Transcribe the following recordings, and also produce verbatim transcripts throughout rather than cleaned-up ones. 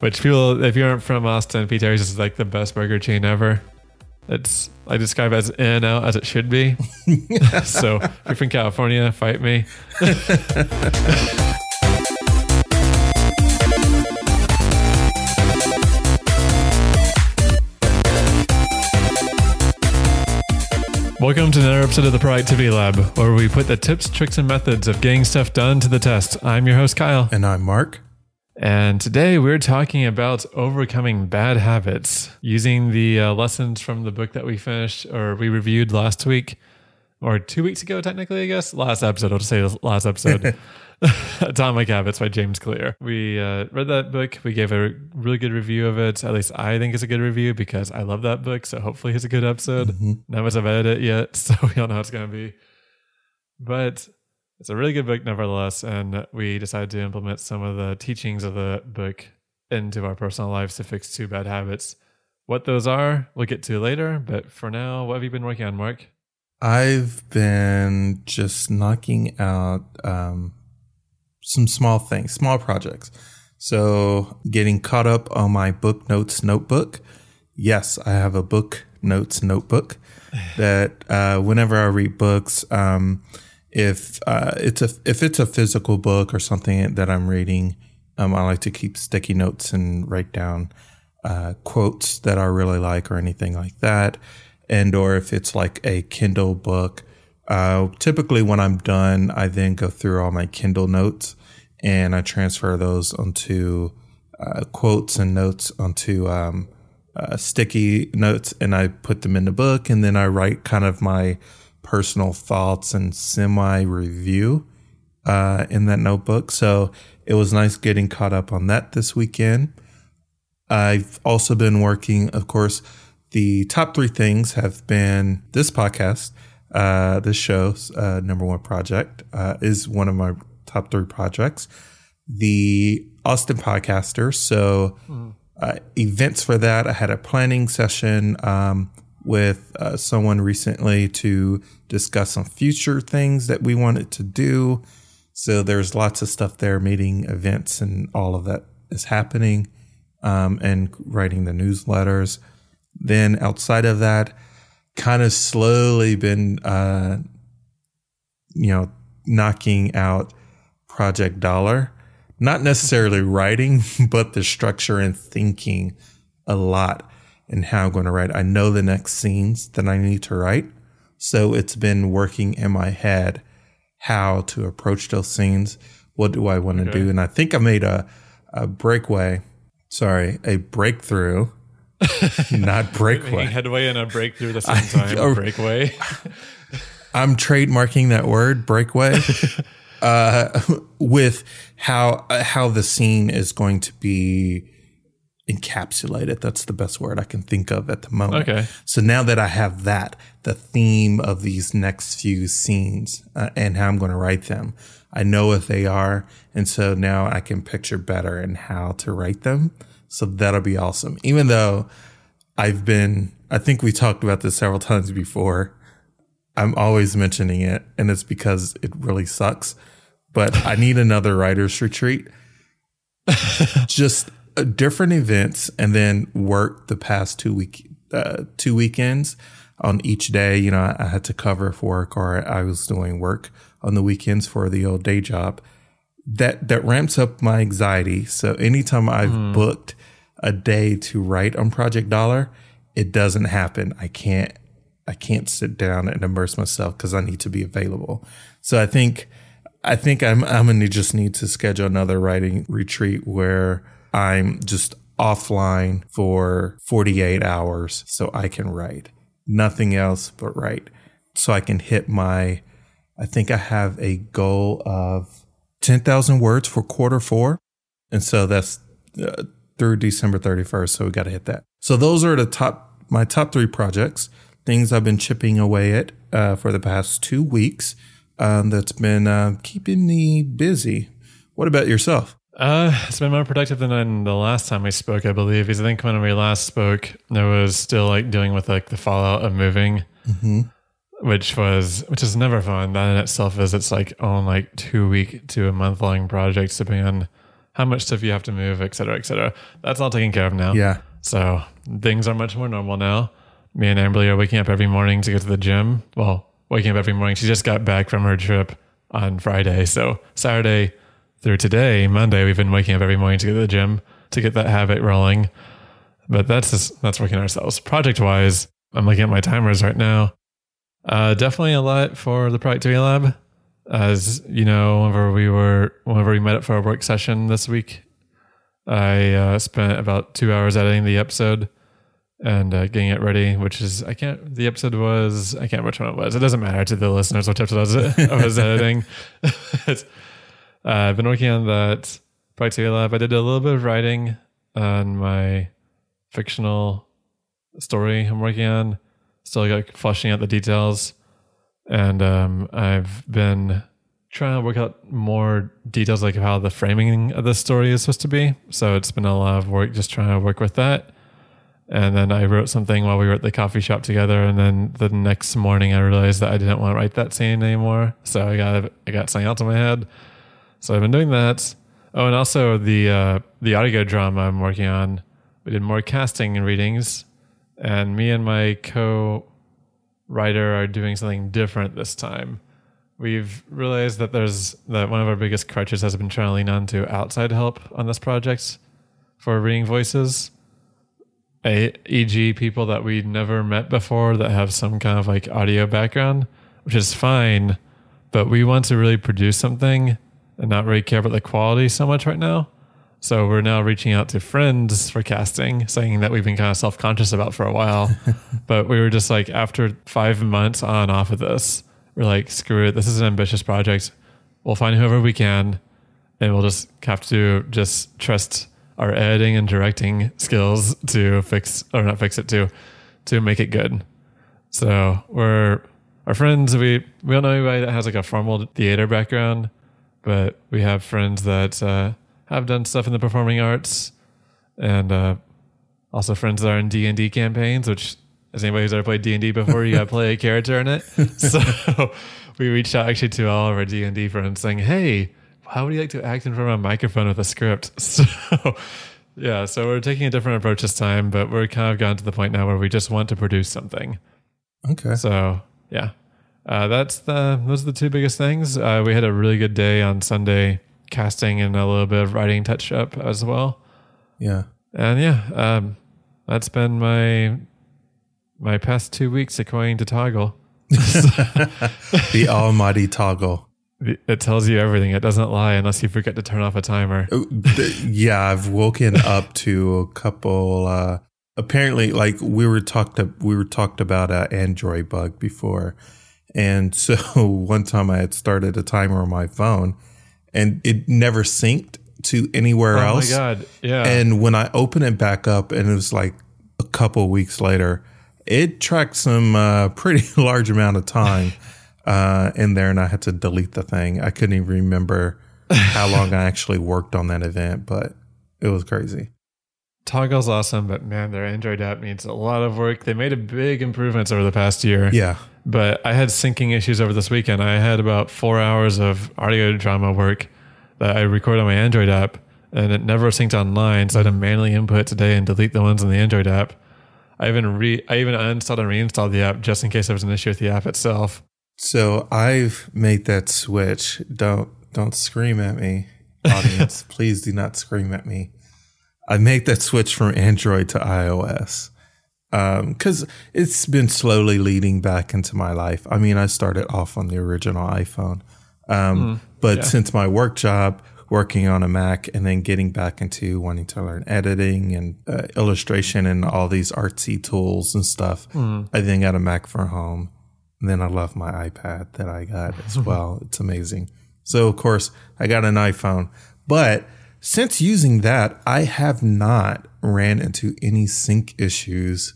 Which people, if you aren't from Austin, P. Terry's is like the best burger chain ever. It's, I describe it as in and out as it should be. So if you're from California, fight me. Welcome to another episode of The Productivity Lab, where we put the tips, tricks, and methods of getting stuff done to the test. I'm your host, Kyle. And I'm Mark. And today we're talking about overcoming bad habits using the uh, lessons from the book that we finished or we reviewed last week or two weeks ago, technically, I guess. Last episode, I'll just say last episode. Atomic Habits by James Clear. We uh, read that book. We gave a really good review of it. At least I think it's a good review because I love that book. So hopefully it's a good episode. Mm-hmm. None of us have edited it yet, so we don't know how it's going to be. But it's a really good book, nevertheless, and we decided to implement some of the teachings of the book into our personal lives to fix two bad habits. What those are, we'll get to later, but for now, what have you been working on, Mark? I've been just knocking out um, some small things, small projects. So getting caught up on my book notes notebook. Yes, I have a book notes notebook that uh, whenever I read books... Um, If uh, it's a if it's a physical book or something that I'm reading, um, I like to keep sticky notes and write down uh, quotes that I really like or anything like that. And or if it's like a Kindle book, uh, typically when I'm done, I then go through all my Kindle notes and I transfer those onto uh, quotes and notes onto um, uh, sticky notes, and I put them in the book, and then I write kind of my personal thoughts and semi-review uh, in that notebook. So it was nice getting caught up on that this weekend. I've also been working, of course, the top three things have been this podcast, uh, this show's uh, number one project uh, is one of my top three projects, the Austin Podcaster. So uh, events for that, I had a planning session um with uh, someone recently to discuss some future things that we wanted to do. So there's lots of stuff there, meeting events and all of that is happening, um, and writing the newsletters. Then outside of that, kind of slowly been, uh, you know, knocking out Project Dollar, not necessarily writing, but the structure and thinking a lot. And how I'm going to write. I know the next scenes that I need to write. So it's been working in my head how to approach those scenes. What do I want to okay. do? And I think I made a, a breakaway. Sorry, a breakthrough. Not breakaway. Headway and a breakthrough at the same time. I, breakaway. I'm trademarking that word, breakaway, uh, with how how the scene is going to be encapsulated. That's the best word I can think of at the moment. Okay. So now that I have that, the theme of these next few scenes uh, and how I'm going to write them, I know what they are. And so now I can picture better and how to write them. So that'll be awesome. Even though I've been, I think we talked about this several times before. I'm always mentioning it, and it's because it really sucks, but I need another writer's retreat. Just different events, and then work the past two week uh, two weekends on each day. You know, I, I had to cover for work, or I was doing work on the weekends for the old day job. That that ramps up my anxiety. So anytime I've mm. booked a day to write on Project Dollar, it doesn't happen. I can't I can't sit down and immerse myself because I need to be available. So I think I think I'm I'm gonna just need to schedule another writing retreat where I'm just offline for forty-eight hours so I can write. Nothing else but write. So I can hit my, I think I have a goal of ten thousand words for quarter four. And so that's uh, through December thirty-first. So we got to hit that. So those are the top, my top three projects, things I've been chipping away at uh, for the past two weeks. Um, that's been uh, keeping me busy. What about yourself? Uh, it's been more productive than the last time we spoke, I believe, because I think when we last spoke, I was still like dealing with like the fallout of moving, mm-hmm. which was, which is never fun. That in itself is its like own like two week to a month long project, depending on how much stuff you have to move, et cetera, et cetera. That's all taken care of now. Yeah. So things are much more normal now. Me and Amberlee are waking up every morning to go to the gym. Well, waking up every morning. She just got back from her trip on Friday. So Saturday through today, Monday, we've been waking up every morning to go to the gym to get that habit rolling. But that's just, that's working ourselves. Project-wise, I'm looking at my timers right now. Uh, definitely a lot for the Productivity Lab. As you know, whenever we were, whenever we met up for our work session this week, I uh, spent about two hours editing the episode and uh, getting it ready, which is, I can't, the episode was, I can't remember which one it was. It doesn't matter to the listeners which episode I was editing. uh, I've been working on that Productivity Lab. I did a little bit of writing on my fictional story I'm working on. Still got fleshing out the details. And um, I've been trying to work out more details, like how the framing of the story is supposed to be. So it's been a lot of work just trying to work with that. And then I wrote something while we were at the coffee shop together. And then the next morning, I realized that I didn't want to write that scene anymore. So I got I got something else in my head. So I've been doing that. Oh, and also the uh, the audio drama I'm working on. We did more casting and readings, and me and my co writer are doing something different this time. We've realized that there's that one of our biggest crutches has been trying to lean on to outside help on this project for reading voices, a, e g people that we'd never met before that have some kind of like audio background, which is fine, but we want to really produce something and not really care about the quality so much right now. So we're now reaching out to friends for casting, saying that we've been kind of self-conscious about for a while. But we were just like, after five months on and off of this, we're like, screw it. This is an ambitious project. We'll find whoever we can, and we'll just have to just trust our editing and directing skills to fix, or not fix it, to to make it good. So we're, our friends, we, we don't know anybody that has like a formal theater background, but we have friends that... Uh, I've done stuff in the performing arts, and uh, also friends that are in D and D campaigns, which, as anybody who's ever played D and D before, you got to play a character in it. So we reached out actually to all of our D and D friends saying, hey, how would you like to act in front of a microphone with a script? So yeah, so we're taking a different approach this time, but we're kind of gotten to the point now where we just want to produce something. Okay. So yeah, uh, that's the those are the two biggest things. Uh, we had a really good day on Sunday, casting and a little bit of writing touch up as well. Yeah. And yeah, um, that's been my, my past two weeks according to Toggl. The almighty Toggl. It tells you everything. It doesn't lie unless you forget to turn off a timer. Yeah. I've woken up to a couple, uh, apparently like we were talked, we were talked about an Android bug before. And so one time I had started a timer on my phone, and it never synced to anywhere oh else. Oh my God, yeah. And when I opened it back up, and it was like a couple weeks later, it tracked some uh, pretty large amount of time uh, in there, and I had to delete the thing. I couldn't even remember how long I actually worked on that event, but it was crazy. Toggl's awesome, but man, their Android app needs a lot of work. They made a big improvements over the past year. Yeah. But I had syncing issues over this weekend. I had about four hours of audio drama work that I recorded on my Android app, and it never synced online. So I had to manually input today and delete the ones in the Android app. I even re I even uninstalled and reinstalled the app just in case there was an issue with the app itself. So I've made that switch. Don't don't scream at me, audience. Please do not scream at me. I made that switch from Android to iOS. Because um, it's been slowly leading back into my life. I mean, I started off on the original iPhone, um, mm, but yeah. Since my work job, working on a Mac, and then getting back into wanting to learn editing and uh, illustration and all these artsy tools and stuff, mm. I then got a Mac for home. And then I love my iPad that I got as well. It's amazing. So, of course, I got an iPhone. But since using that, I have not ran into any sync issues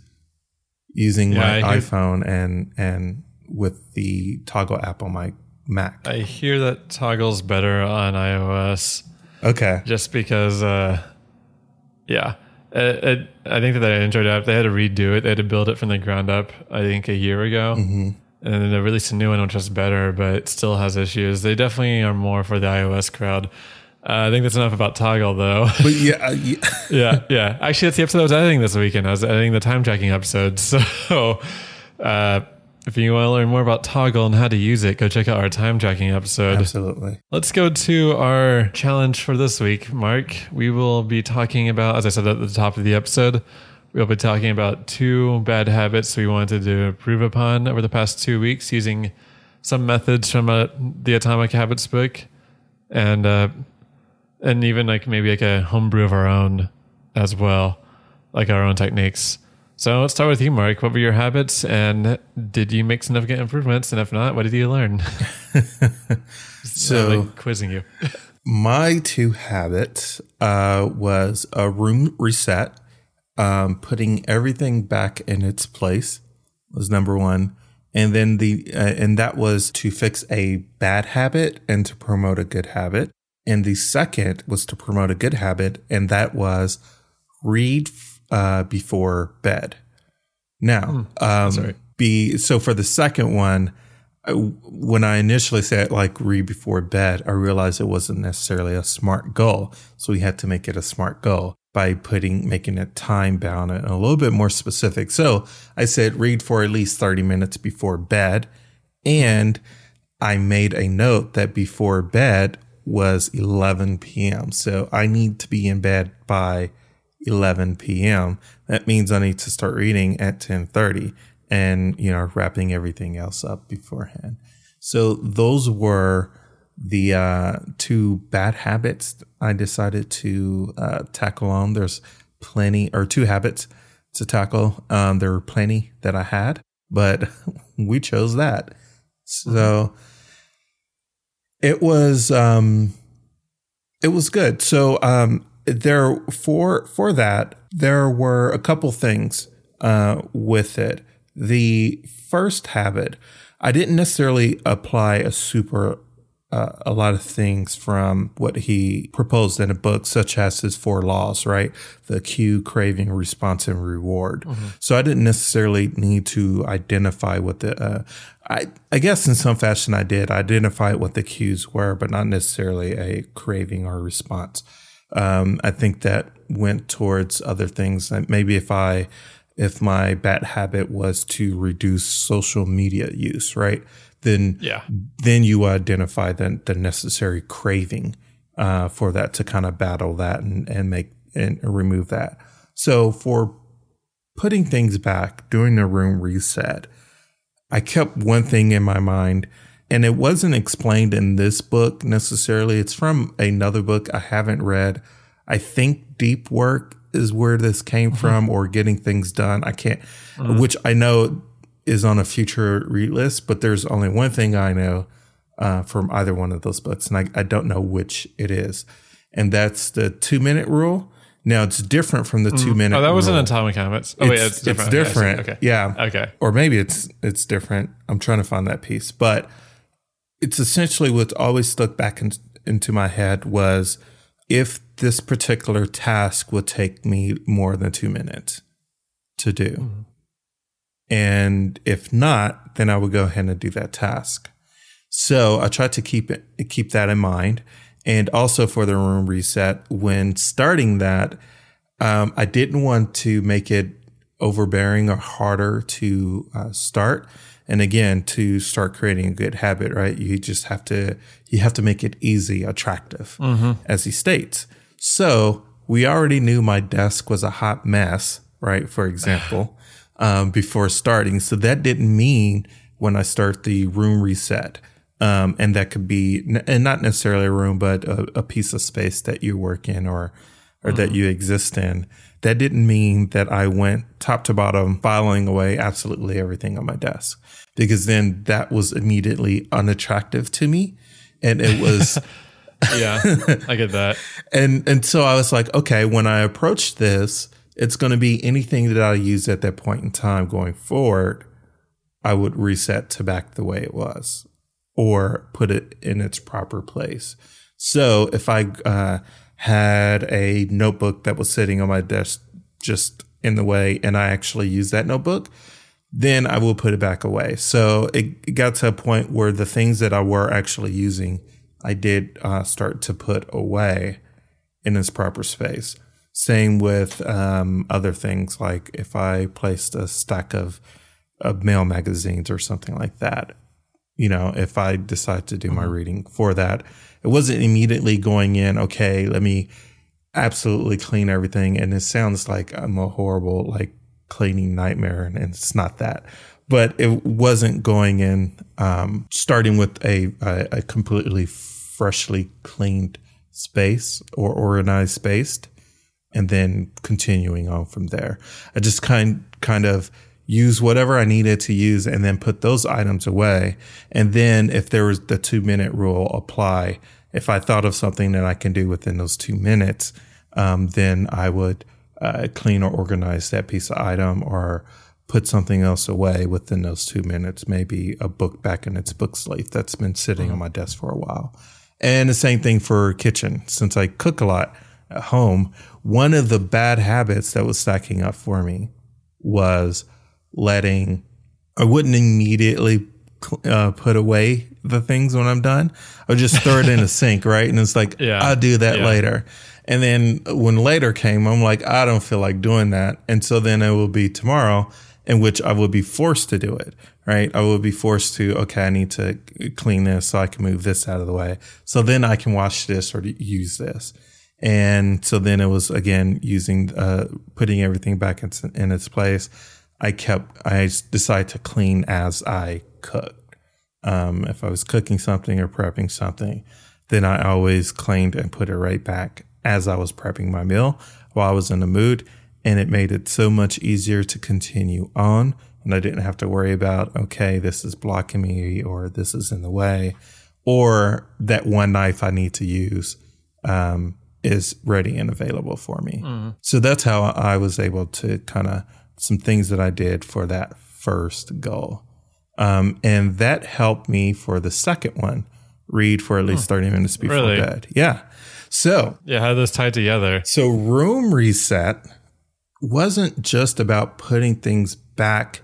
using yeah, my iPhone and and with the Toggl app on my Mac. I hear that Toggle's better on iOS. Okay. Just because, uh, yeah. It, it, I think that the Android app, they had to redo it. They had to build it from the ground up, I think, a year ago. Mm-hmm. And then they released a new one, which was better, but it still has issues. They definitely are more for the iOS crowd. Uh, I think that's enough about Toggl, though. But yeah, uh, yeah. yeah, yeah. Actually, that's the episode I was editing this weekend. I was editing the time tracking episode. So uh, if you want to learn more about Toggl and how to use it, go check out our time tracking episode. Absolutely. Let's go to our challenge for this week, Mark. We will be talking about, as I said at the top of the episode, we'll be talking about two bad habits we wanted to improve upon over the past two weeks using some methods from a, the Atomic Habits book, and uh, and even like maybe like a homebrew of our own as well, like our own techniques. So let's start with you, Mark. What were your habits, and did you make significant improvements? And if not, what did you learn? So like quizzing you. My two habits uh, was a room reset. Um, putting everything back in its place was number one. And then the, uh, and that was to fix a bad habit and to promote a good habit. And the second was to promote a good habit. And that was read, uh, before bed. Now, hmm. um, Sorry. be, so for the second one, when I initially said like read before bed, I realized it wasn't necessarily a smart goal. So we had to make it a smart goal by putting, making it time bound and a little bit more specific. So I said, read for at least thirty minutes before bed. And I made a note that before bed was eleven p.m. So I need to be in bed by eleven p.m. That means I need to start reading at ten thirty and, you know, wrapping everything else up beforehand. So those were the uh, two bad habits I decided to uh, tackle on. There's plenty, or two habits to tackle. Um, there were plenty that I had, but we chose that. So it was um, it was good. So um, there for for that there were a couple things uh, with it. The first habit, I didn't necessarily apply a super Uh, a lot of things from what he proposed in a book, such as his four laws, right? The cue, craving, response, and reward. Mm-hmm. So I didn't necessarily need to identify what the, uh, I, I guess in some fashion I did identify what the cues were, but not necessarily a craving or response. Um, I think that went towards other things. Maybe if I, if my bad habit was to reduce social media use, right? Then, yeah. then you identify the, the necessary craving uh, for that to kind of battle that and, and make and remove that. So for putting things back, doing the room reset, I kept one thing in my mind, and it wasn't explained in this book necessarily. It's from another book I haven't read. I think Deep Work is where this came mm-hmm. from, or Getting Things Done. I can't, mm-hmm. which I know is on a future read list, but there's only one thing I know uh, from either one of those books, and I, I don't know which it is. And that's the two-minute rule. Now, it's different from the mm. two-minute rule. Oh, that was an Atomic Habits. Oh, it's, wait, it's different. It's different. Okay. Yeah. Okay. Or maybe it's it's different. I'm trying to find that piece. But it's essentially what's always stuck back in, into my head was, if this particular task would take me more than two minutes to do, mm. and if not, then I would go ahead and do that task. So I tried to keep it, keep that in mind. And also for the room reset, when starting that, um, I didn't want to make it overbearing or harder to uh, start. And again, to start creating a good habit, right? You just have to, you have to make it easy, attractive, mm-hmm. as he states. So we already knew my desk was a hot mess, right? For example. Um, before starting. So that didn't mean when I start the room reset. Um, and that could be, n- and not necessarily a room, but a, a piece of space that you work in or, or mm-hmm. that you exist in. That didn't mean that I went top to bottom, filing away absolutely everything on my desk, because then that was immediately unattractive to me. And it was, yeah, I get that. And, and so I was like, okay, when I approached this, it's going to be anything that I use at that point in time going forward, I would reset to back the way it was or put it in its proper place. So if I uh, had a notebook that was sitting on my desk just in the way, and I actually used that notebook, then I will put it back away. So it got to a point where the things that I were actually using, I did uh, start to put away in its proper space. Same with um, other things, like if I placed a stack of, of mail magazines or something like that, you know, if I decide to do my reading for that, it wasn't immediately going in, okay, let me absolutely clean everything. And it sounds like I'm a horrible, like, cleaning nightmare, and, and it's not that. But it wasn't going in, um, starting with a, a, a completely freshly cleaned space or organized space, and then continuing on from there. I just kind kind of use whatever I needed to use and then put those items away. And then if there was the two minute rule apply, if I thought of something that I can do within those two minutes, um, then I would uh, clean or organize that piece of item or put something else away within those two minutes, maybe a book back in its book slate that's been sitting mm-hmm. on my desk for a while. And the same thing for kitchen. Since I cook a lot at home, one of the bad habits that was stacking up for me was letting, I wouldn't immediately uh, put away the things when I'm done. I would just throw it in the sink, right? And it's like, yeah. I'll do that yeah. later. And then when later came, I'm like, I don't feel like doing that. And so then it will be tomorrow, in which I will be forced to do it, right? I will be forced to, okay, I need to clean this so I can move this out of the way. So then I can wash this or use this. And so then it was, again, using, uh, putting everything back in, in its place. I kept, I decided to clean as I cooked. Um, if I was cooking something or prepping something, then I always cleaned and put it right back as I was prepping my meal while I was in the mood. And it made it so much easier to continue on. And I didn't have to worry about, okay, this is blocking me or this is in the way, or that one knife I need to use, um, is ready and available for me. Mm. So that's how I was able to kind of, some things that I did for that first goal. Um, and that helped me for the second one, read for at least oh, thirty minutes before really? bed. Yeah. So. Yeah, how do those tie together? So room reset wasn't just about putting things back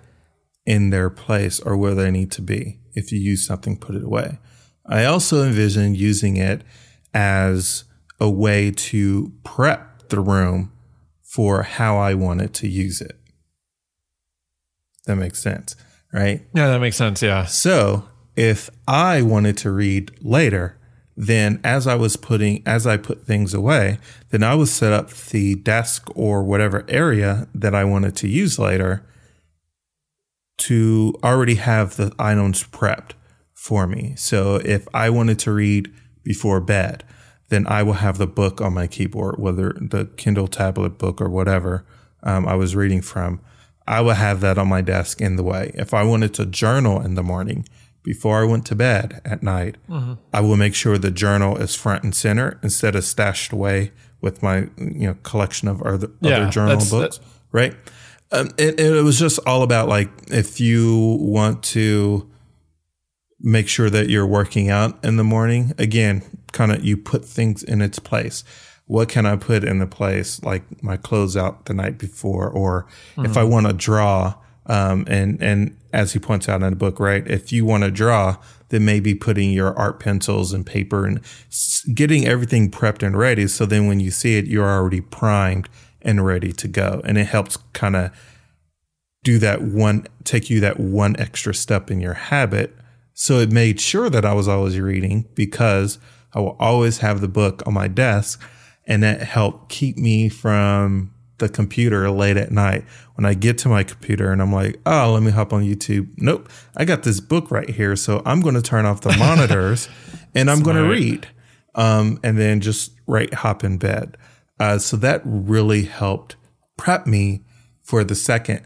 in their place or where they need to be. If you use something, put it away. I also envisioned using it as a way to prep the room for how I wanted to use it. That makes sense, right? Yeah, that makes sense, yeah. So if I wanted to read later, then as I was putting, as I put things away, then I would set up the desk or whatever area that I wanted to use later to already have the items prepped for me. So if I wanted to read before bed, then I will have the book on my keyboard, whether the Kindle tablet book or whatever um, I was reading from, I will have that on my desk in the way. If I wanted to journal in the morning before I went to bed at night, mm-hmm. I will make sure the journal is front and center instead of stashed away with my you know collection of other, yeah, other journal books, that. right? Um, it, it was just all about, like, if you want to make sure that you're working out in the morning, again, kind of you put things in its place. What can I put in the place, like my clothes out the night before, or mm-hmm. if I want to draw, um, and, and as he points out in the book, right, if you want to draw, then maybe putting your art pencils and paper and getting everything prepped and ready. So then when you see it, you're already primed and ready to go. And it helps kind of do that one, take you that one extra step in your habit. So it made sure that I was always reading because I will always have the book on my desk, and that helped keep me from the computer late at night. When I get to my computer and I'm like, oh, let me hop on YouTube. Nope, I got this book right here. So I'm going to turn off the monitors and I'm going to read um, and then just right hop in bed. Uh, so that really helped prep me for the second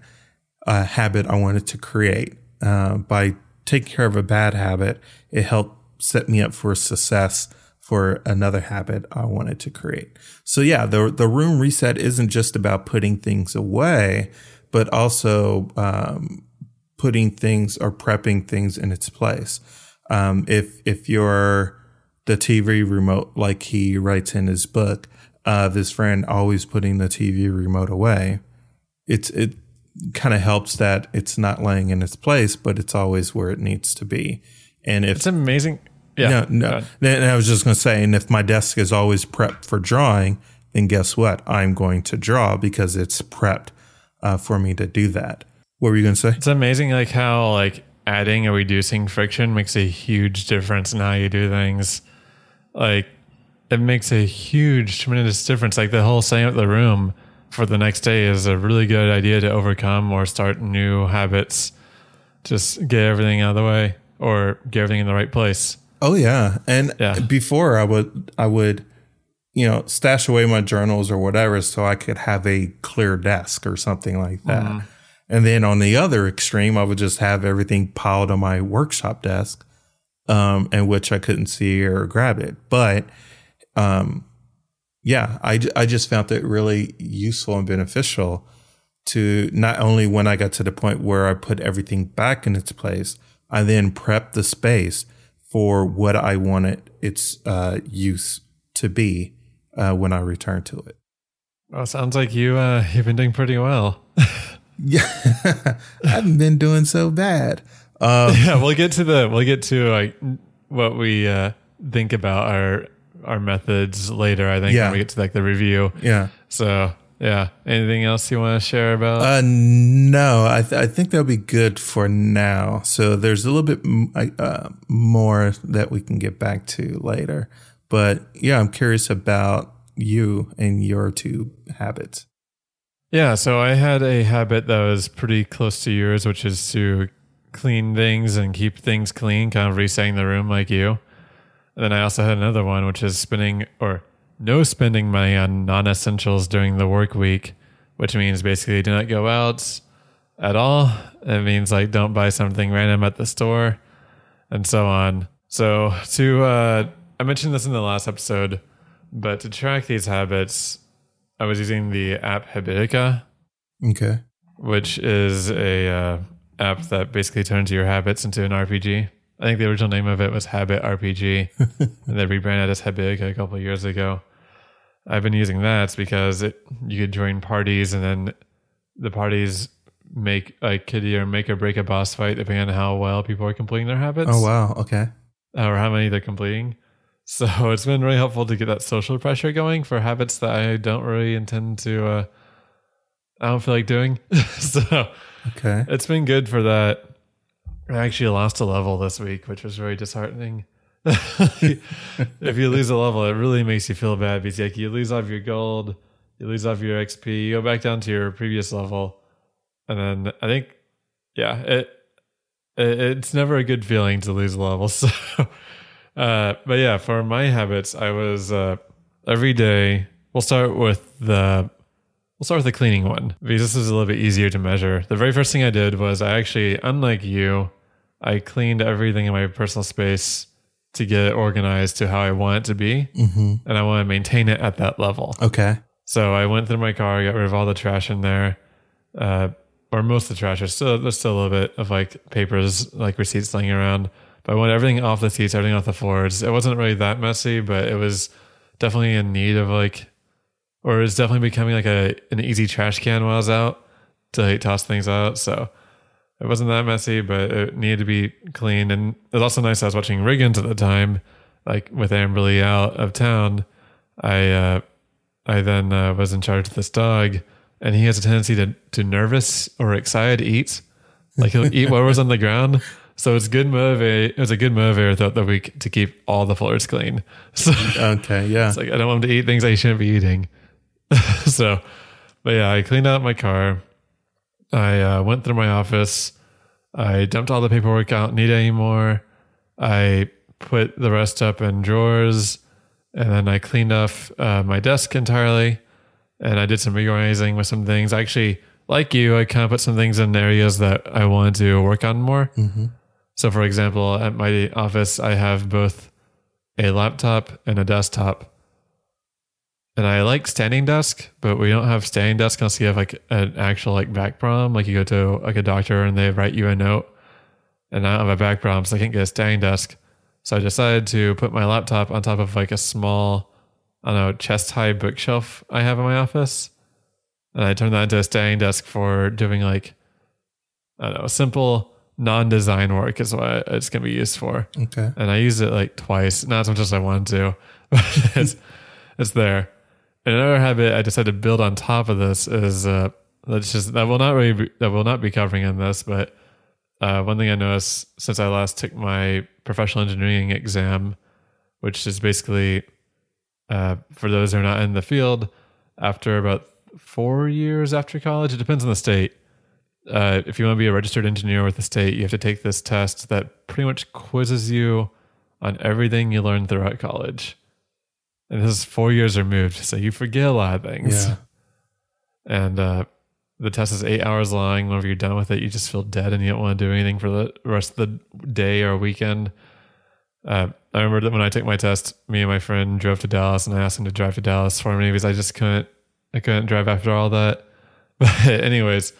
uh, habit I wanted to create uh, by take care of a bad habit. It helped set me up for success for another habit I wanted to create. So yeah, the the room reset isn't just about putting things away, but also um, putting things or prepping things in its place. Um, if if you're the T V remote, like he writes in his book, uh, this friend always putting the T V remote away, it's it. kind of helps that it's not laying in its place, but it's always where it needs to be. And if it's amazing. Yeah, no, no. And I was just going to say, and if my desk is always prepped for drawing, then guess what? I'm going to draw because it's prepped uh, for me to do that. What were you going to say? It's amazing, like how like adding or reducing friction makes a huge difference in how you do things. Like it makes a huge, tremendous difference. Like the whole setting up the room for the next day is a really good idea to overcome or start new habits. Just get everything out of the way or get everything in the right place. Oh yeah. And yeah. before I would, I would, you know, stash away my journals or whatever so I could have a clear desk or something like that. Mm. And then on the other extreme, I would just have everything piled on my workshop desk, um, and which I couldn't see or grab it. But, um, yeah, I, I just found that really useful and beneficial to not only when I got to the point where I put everything back in its place, I then prepped the space for what I wanted its uh, use to be uh, when I return to it. Well, it sounds like you, uh, you've been doing pretty well. Yeah, I haven't been doing so bad. Um, yeah, we'll get to the we'll get to like what we uh, think about our our methods later. I think yeah. when we get to like the review. Yeah. So yeah, anything else you want to share about? Uh, no, I th- I think that'll be good for now. So there's a little bit uh, more that we can get back to later. But yeah, I'm curious about you and your two habits. Yeah, so I had a habit that was pretty close to yours, which is to clean things and keep things clean, kind of resetting the room like you. And then I also had another one, which is spending or no spending money on non-essentials during the work week, which means basically do not go out at all. It means like don't buy something random at the store and so on. So to, uh, I mentioned this in the last episode, but to track these habits, I was using the app Habitica, okay, which is a uh, app that basically turns your habits into an R P G. I think the original name of it was Habit R P G, and they rebranded as Habitica a couple of years ago. I've been using that because it, you could join parties, and then the parties make a kitty or make or break a boss fight depending on how well people are completing their habits. Oh wow, okay, or how many they're completing. So it's been really helpful to get that social pressure going for habits that I don't really intend to, uh, I don't feel like doing. So okay, it's been good for that. I actually lost a level this week, which was very disheartening. If you lose a level, it really makes you feel bad because like, you lose off your gold, you lose off your X P, you go back down to your previous level. And then I think, yeah, it, it it's never a good feeling to lose a level. So Uh, but yeah, for my habits, I was, uh, every day, we'll start with the, we'll start with the cleaning one because this is a little bit easier to measure. The very first thing I did was I actually, unlike you, I cleaned everything in my personal space to get it organized to how I want it to be. Mm-hmm. And I want to maintain it at that level. Okay. So I went through my car, got rid of all the trash in there, uh, or most of the trash. There's still, there's still a little bit of like papers, like receipts laying around. But I wanted everything off the seats, everything off the floors. It wasn't really that messy, but it was definitely in need of like, or it was definitely becoming like a an easy trash can while I was out to like toss things out. So it wasn't that messy, but it needed to be cleaned. And it was also nice. I was watching Riggins at the time, like with Amberlee out of town. I uh, I then uh, was in charge of this dog, and he has a tendency to to nervous or excited eat. Like he'll eat whatever's on the ground. So it's good motivator. It was a good motivator throughout the week to keep all the floors clean. So okay, yeah. It's like I don't want him to eat things I shouldn't be eating. So, but yeah, I cleaned out my car. I uh, went through my office. I dumped all the paperwork out. Need it anymore? I put the rest up in drawers, and then I cleaned off uh, my desk entirely. And I did some reorganizing with some things. I actually, like you, I kind of put some things in areas that I wanted to work on more. Mm-hmm. So for example, at my office, I have both a laptop and a desktop. And I like standing desk, but we don't have standing desk unless you have like an actual like back problem. Like you go to like a doctor and they write you a note, and I don't have a back problem, so I can't get a standing desk. So I decided to put my laptop on top of like a small, I don't know, chest high bookshelf I have in my office. And I turned that into a standing desk for doing like, I don't know, simple non-design work is what it's going to be used for. Okay. And I use it like twice, not as much as I wanted to, but it's, it's there. And another habit I decided to build on top of this is, uh, that's just, that will not really be, that will not be covering in this, but uh, one thing I noticed since I last took my professional engineering exam, which is basically, uh, for those who are not in the field, after about four years after college, it depends on the state. Uh, if you want to be a registered engineer with the state, you have to take this test that pretty much quizzes you on everything you learned throughout college. And this is four years removed, so you forget a lot of things. Yeah. And uh, the test is eight hours long. Whenever you're done with it, you just feel dead and you don't want to do anything for the rest of the day or weekend. Uh, I remember that when I took my test, me and my friend drove to Dallas, and I asked him to drive to Dallas for me because I just couldn't, I couldn't drive after all that. But anyways...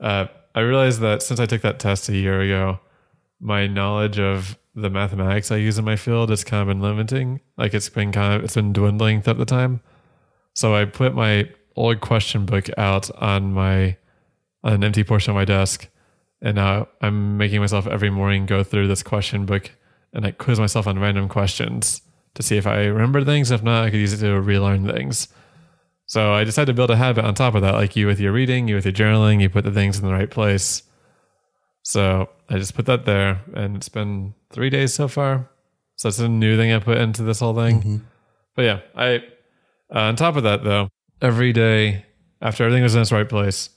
Uh, I realized that since I took that test a year ago, my knowledge of the mathematics I use in my field has kind of been limiting. Like it's been kind of, it's been dwindling at the time. So I put my old question book out on my, on an empty portion of my desk. And now I'm making myself every morning go through this question book and I quiz myself on random questions to see if I remember things. If not, I could use it to relearn things. So I decided to build a habit on top of that, like you with your reading, you with your journaling, you put the things in the right place. So I just put that there, and it's been three days so far. So it's a new thing I put into this whole thing. Mm-hmm. But yeah, I uh, on top of that though, every day after everything was in its right place,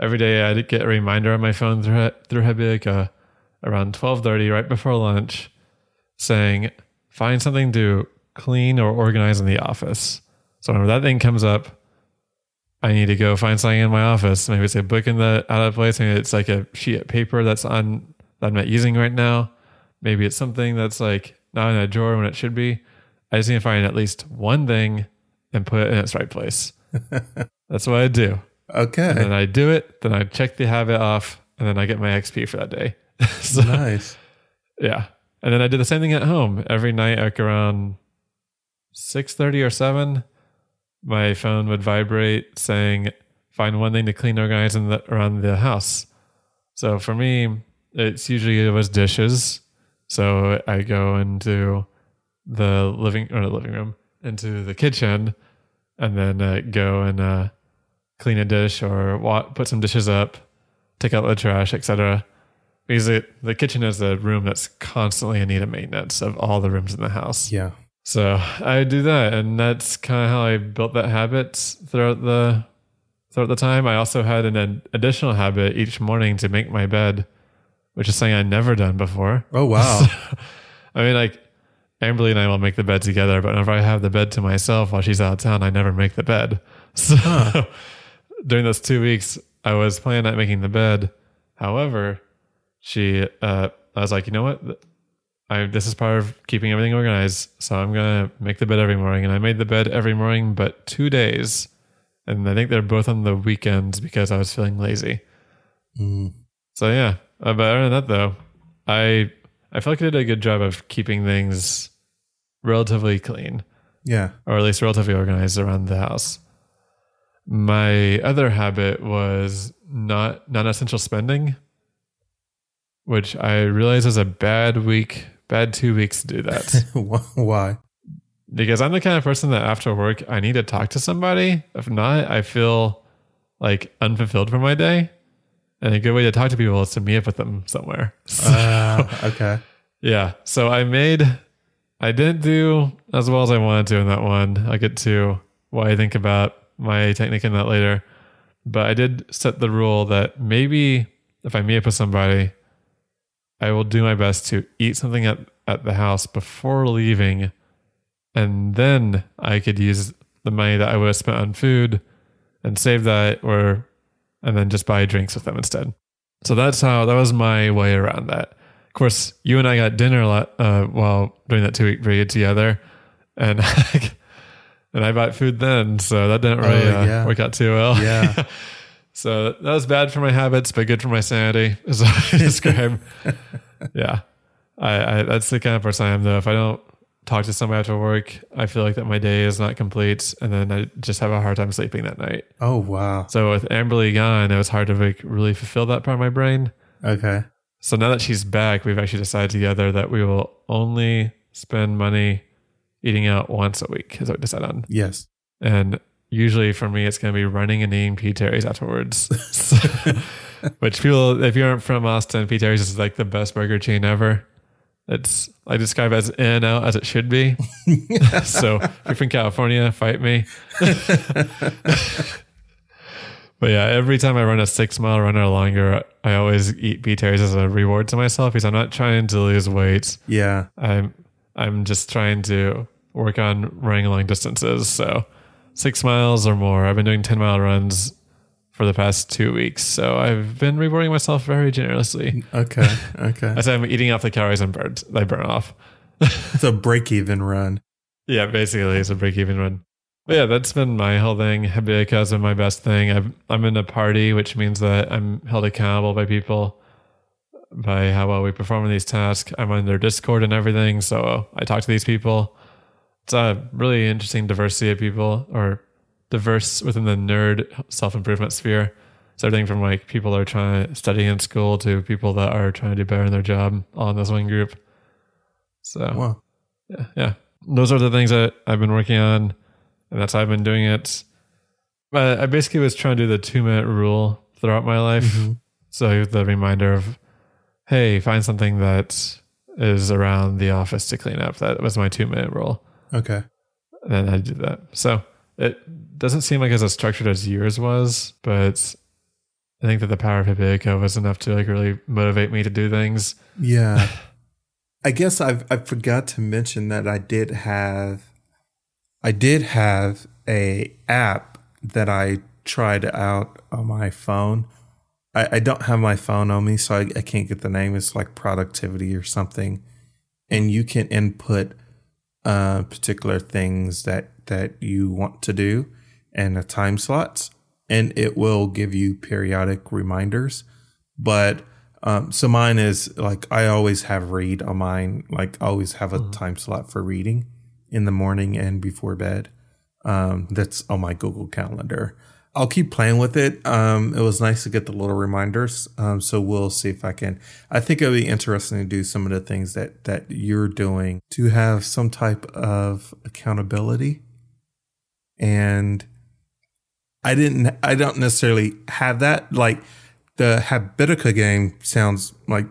every day I did get a reminder on my phone through through Habitica around twelve thirty, right before lunch, saying find something to clean or organize in the office. So whenever that thing comes up, I need to go find something in my office. Maybe it's a book in the out of place. Maybe it's like a sheet of paper that's on that I'm not using right now. Maybe it's something that's like not in a drawer when it should be. I just need to find at least one thing and put it in its right place. That's what I do. Okay. And then I do it. Then I check the habit off, and then I get my X P for that day. So, nice. Yeah. And then I did the same thing at home every night, like around six thirty or seven. My phone would vibrate saying, find one thing to clean, organize in the, around the house. So for me, it's usually it was dishes. So I go into the living or the living room, into the kitchen, and then uh, go and uh, clean a dish or wa- put some dishes up, take out the trash, et cetera. Because it, the kitchen is a room that's constantly in need of maintenance of all the rooms in the house. Yeah. So I do that, and that's kind of how I built that habit throughout the throughout the time. I also had an ad- additional habit each morning to make my bed, which is something I'd never done before. Oh, wow. So, I mean, like, Amberlee and I will make the bed together, but whenever I have the bed to myself while she's out of town, I never make the bed. So huh. During those two weeks, I was planning on making the bed. However, she, uh, I was like, you know what? I, this is part of keeping everything organized. So I'm going to make the bed every morning. And I made the bed every morning, but two days. And I think they're both on the weekends because I was feeling lazy. Mm. So yeah, uh, but other than that though, I, I feel like I did a good job of keeping things relatively clean. Yeah. Or at least relatively organized around the house. My other habit was not non-essential spending, which I realized was a bad week. Bad two weeks to do that. Why? Because I'm the kind of person that after work, I need to talk to somebody. If not, I feel like unfulfilled for my day. And a good way to talk to people is to meet up with them somewhere. So, uh, okay. Yeah. So I made, I didn't do as well as I wanted to in that one. I'll get to what I think about my technique in that later. But I did set the rule that maybe if I meet up with somebody, I will do my best to eat something at, at the house before leaving, and then I could use the money that I would have spent on food and save that, or and then just buy drinks with them instead. So that's how, that was my way around that. Of course, you and I got dinner a lot uh, while during that two week period together, and I, and I bought food then, so that didn't really uh, uh, yeah. work out too well. Yeah. So that was bad for my habits, but good for my sanity, as I describe. Yeah. I, I that's the kind of person I am, though. If I don't talk to somebody after work, I feel like that my day is not complete, and then I just have a hard time sleeping that night. Oh, wow. So with Amberlee gone, it was hard to like really fulfill that part of my brain. Okay. So now that she's back, we've actually decided together that we will only spend money eating out once a week is what we decided on. Yes. And usually for me, it's going to be running and eating P. Terry's afterwards. Which people, if you aren't from Austin, P. Terry's is like the best burger chain ever. It's, I describe it as in and out as it should be. So if you're from California, fight me. But yeah, every time I run a six mile run or longer, I always eat P. Terry's as a reward to myself because I'm not trying to lose weight. Yeah. I'm, I'm just trying to work on running long distances. So six miles or more. I've been doing ten mile runs for the past two weeks. So I've been rewarding myself very generously. Okay. Okay. I said I'm eating off the calories and burn, I burn off. It's a break even run. Yeah, basically it's a break even run. But yeah, that's been my whole thing. Habitica has been my best thing. I've, I'm in a party, which means that I'm held accountable by people by how well we perform in these tasks. I'm on their Discord and everything. So I talk to these people. It's a really interesting diversity of people or diverse within the nerd self-improvement sphere. It's everything from like people that are trying to study in school to people that are trying to do better in their job all in this one group. So wow. yeah, yeah, those are the things that I've been working on and that's how I've been doing it. But I basically was trying to do the two minute rule throughout my life. Mm-hmm. So the reminder of, hey, find something that is around the office to clean up. That was my two minute rule. Okay. And then I did that. So it doesn't seem like as structured as yours was, but I think that the power of Habitica was enough to like really motivate me to do things. Yeah. I guess I've, I forgot to mention that I did have, I did have a app that I tried out on my phone. I, I don't have my phone on me, so I, I can't get the name. It's like Productivity or something. And you can input uh, particular things that, that you want to do and the time slots, and it will give you periodic reminders. But um, so mine is like, I always have read on mine, like I always have a mm-hmm. time slot for reading in the morning and before bed. Um, that's on my Google Calendar. I'll keep playing with it. Um, it was nice to get the little reminders. Um, so we'll see if I can. I think it'll be interesting to do some of the things that, that you're doing to have some type of accountability. And I didn't, I don't necessarily have that. Like the Habitica game sounds like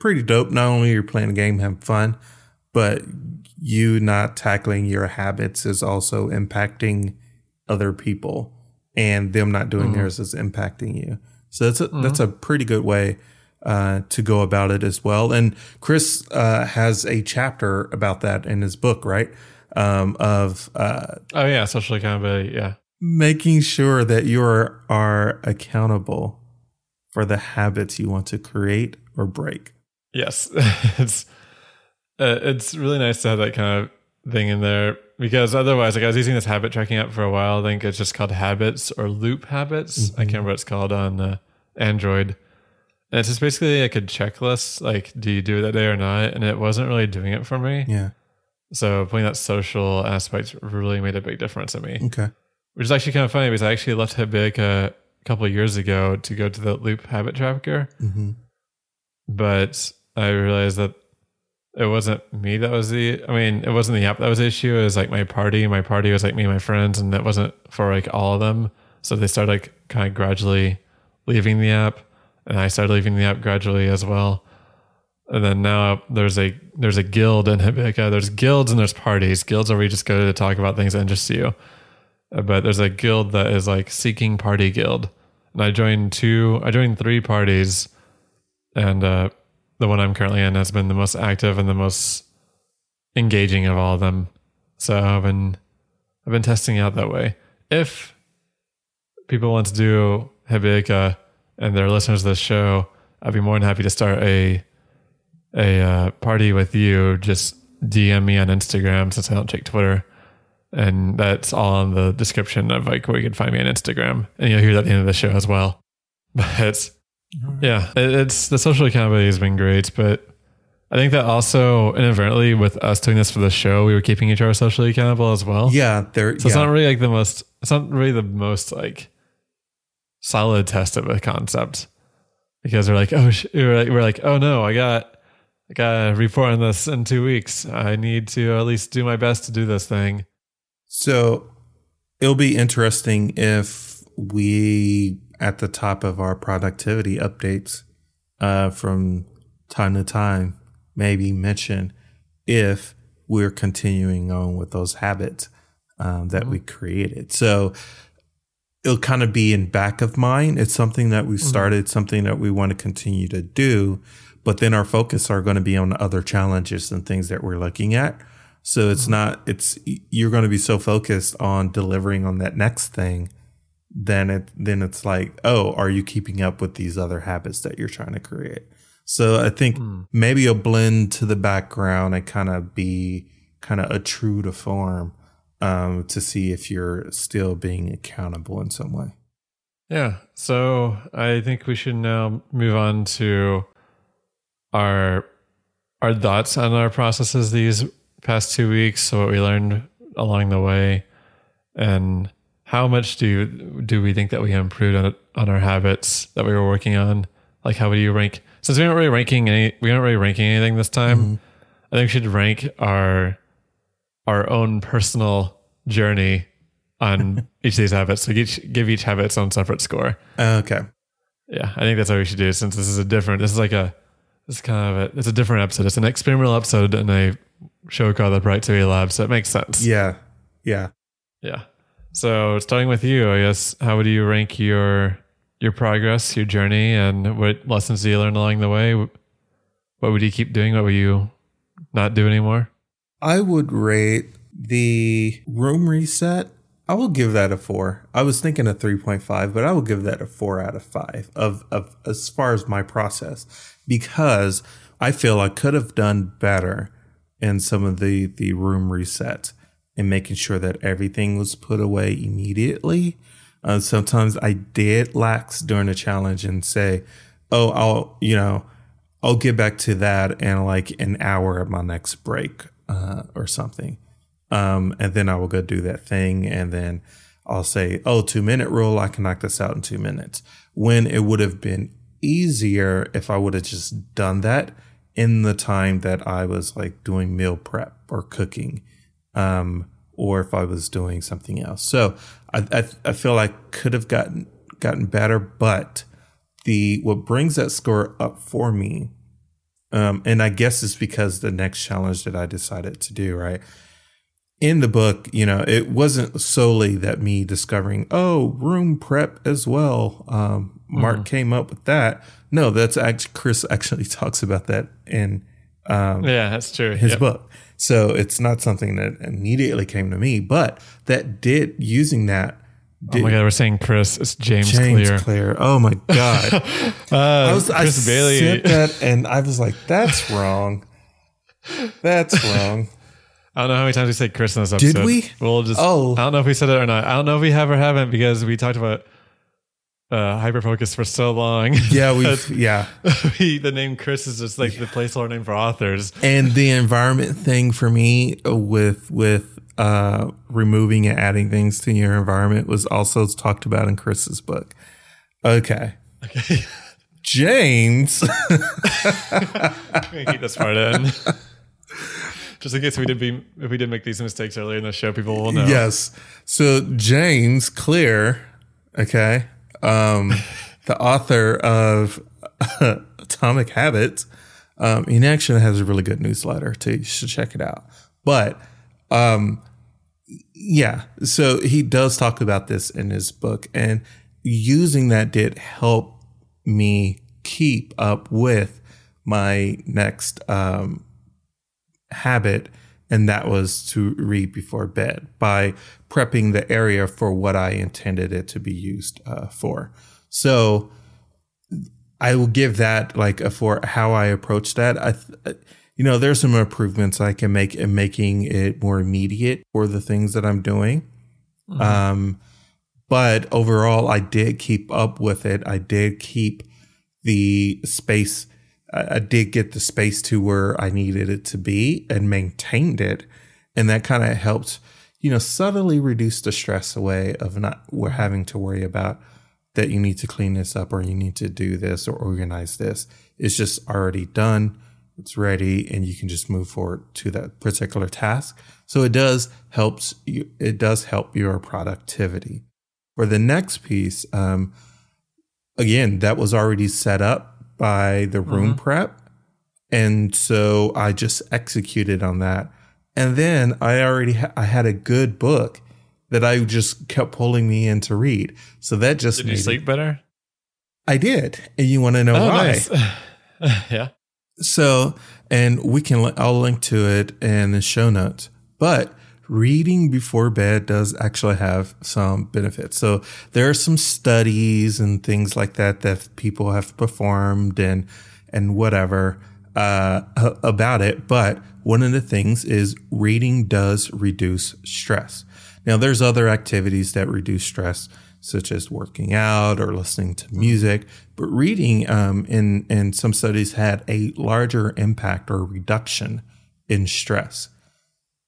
pretty dope. Not only you're playing a game, having fun, but you not tackling your habits is also impacting other people, and them not doing mm-hmm. theirs is impacting you. So that's a, mm-hmm. that's a pretty good way uh, to go about it as well. And Chris uh, has a chapter about that in his book, right? Um, of uh, oh yeah, social accountability, yeah. Making sure that you are, are accountable for the habits you want to create or break. Yes, it's uh, it's really nice to have that kind of thing in there because otherwise, like I was using this habit tracking app for a while. I think it's just called Habits or Loop Habits. Mm-hmm. I can't remember what it's called on uh, Android. And it's just basically like a checklist, like do you do it that day or not? And it wasn't really doing it for me. Yeah. So playing that social aspect really made a big difference in me. Okay. Which is actually kind of funny because I actually left Habitica a couple of years ago to go to the Loop Habit Tracker. Mm-hmm. But I realized that it wasn't me that was the, I mean, it wasn't the app that was the issue. It was like my party. My party was like me and my friends, and that wasn't for like all of them. So they started like kind of gradually leaving the app, and I started leaving the app gradually as well. And then now there's a there's a guild in Habitica. There's guilds and there's parties. Guilds are where you just go to talk about things that interest you. But there's a guild that is like Seeking Party Guild. And I joined two, I joined three parties. And uh, the one I'm currently in has been the most active and the most engaging of all of them. So I've been, I've been testing out that way. If people want to do Habitica and they're listeners to this show, I'd be more than happy to start a a uh, party with you. Just D M me on Instagram since I don't check Twitter. And that's all on the description of like where you can find me on Instagram. And you'll hear that at the end of the show as well. But yeah, it, it's the social accountability has been great. But I think that also inadvertently with us doing this for the show, we were keeping each other socially accountable as well. Yeah. There, so yeah. It's not really like the most, it's not really the most like solid test of a concept. because we're like, oh, sh-, we're, like, we're like, oh no, I got, I got to report on this in two weeks. I need to at least do my best to do this thing. So it'll be interesting if we, at the top of our productivity updates uh, from time to time, maybe mention if we're continuing on with those habits um, that we created. So it'll kind of be in back of mind. It's something that we started, something that we want to continue to do, but then our focus are going to be on other challenges and things that we're looking at. So it's not, it's, you're going to be so focused on delivering on that next thing. Then it, then it's like, oh, are you keeping up with these other habits that you're trying to create? So I think mm. maybe a blend to the background and kind of be kind of a true to form um, to see if you're still being accountable in some way. Yeah. So I think we should now move on to our our thoughts on our processes these past two weeks. So what we learned along the way, and how much do you, do we think that we improved on on our habits that we were working on? Like, how would you rank? Since we aren't really ranking any, we aren't really ranking anything this time. Mm-hmm. I think we should rank our our own personal journey on each of these habits. So each, give each habit its own separate score. Uh, okay. Yeah, I think that's what we should do. Since this is a different, this is like a, this is kind of a, it's a different episode. It's an experimental episode in a show called The Productivity Lab. So it makes sense. Yeah. Yeah. Yeah. So starting with you, I guess, how would you rank your Your progress, your journey, and what lessons do you learn along the way? What would you keep doing? What would you not do anymore? I would rate the room reset. I will give that a four. I was thinking a three point five, but I will give that a four out of five of, of as far as my process, because I feel I could have done better in some of the, the room resets and making sure that everything was put away immediately. Uh, sometimes I did lax during a challenge and say, oh, I'll, you know, I'll get back to that in like an hour at my next break uh, or something. Um, and then I will go do that thing. And then I'll say, oh, two minute rule. I can knock this out in two minutes. When it would have been easier if I would have just done that in the time that I was like doing meal prep or cooking. Um or if I was doing something else. So I, I, I feel I could have gotten gotten better, but the what brings that score up for me, um, and I guess it's because the next challenge that I decided to do, right? In the book, you know, it wasn't solely that me discovering, oh, room prep as well. Um, Mark mm-hmm. came up with that. No, that's actually, Chris actually talks about that in um, yeah, that's true. his yep. book. So it's not something that immediately came to me, but that did using that. Did, oh my God, we're saying Chris. It's James, James Clear. Clear. Oh my God. uh, I was Chris I Bailey. Said that and I was like, that's wrong. That's wrong. I don't know how many times we said Chris in this episode. Did we? We'll just. Oh. I don't know if we said it or not. I don't know if we have or haven't, because we talked about uh, hyperfocus for so long. Yeah, we've, yeah. we yeah. The name Chris is just like yeah. the placeholder name for authors. And the environment thing for me with with uh, removing and adding things to your environment was also talked about in Chris's book. Okay. Okay. James. I'm gonna keep this part in. Just in case we did be if we did make these mistakes earlier in the show, people will know. Yes. So James Clear, okay. Um, the author of uh, Atomic Habits, um, he actually has a really good newsletter too. You should check it out. But um, yeah, so he does talk about this in his book, and using that did help me keep up with my next um, habit. And that was to read before bed by prepping the area for what I intended it to be used uh, for. So I will give that like a for how I approach that. I, th- you know, there's some improvements I can make in making it more immediate for the things that I'm doing. Mm-hmm. Um, but overall, I did keep up with it. I did keep the space. I did get the space to where I needed it to be and maintained it. And that kind of helped, you know, subtly reduce the stress away of not we're having to worry about that you need to clean this up or you need to do this or organize this. It's just already done. It's ready, and you can just move forward to that particular task. So it does helps you, it does help your productivity. For the next piece, um, again, that was already set up by the room mm-hmm. prep. And so I just executed on that. And then I already ha- I had a good book that I just kept pulling me in to read. So that just Did made you sleep it. better? I did. And you want to know oh, why? Nice. Yeah. So, and we can, I'll link to it in the show notes, but reading before bed does actually have some benefits. So there are some studies and things like that that people have performed and, and whatever, uh, about it. But one of the things is reading does reduce stress. Now there's other activities that reduce stress, such as working out or listening to music, but reading um, in, in some studies had a larger impact or reduction in stress.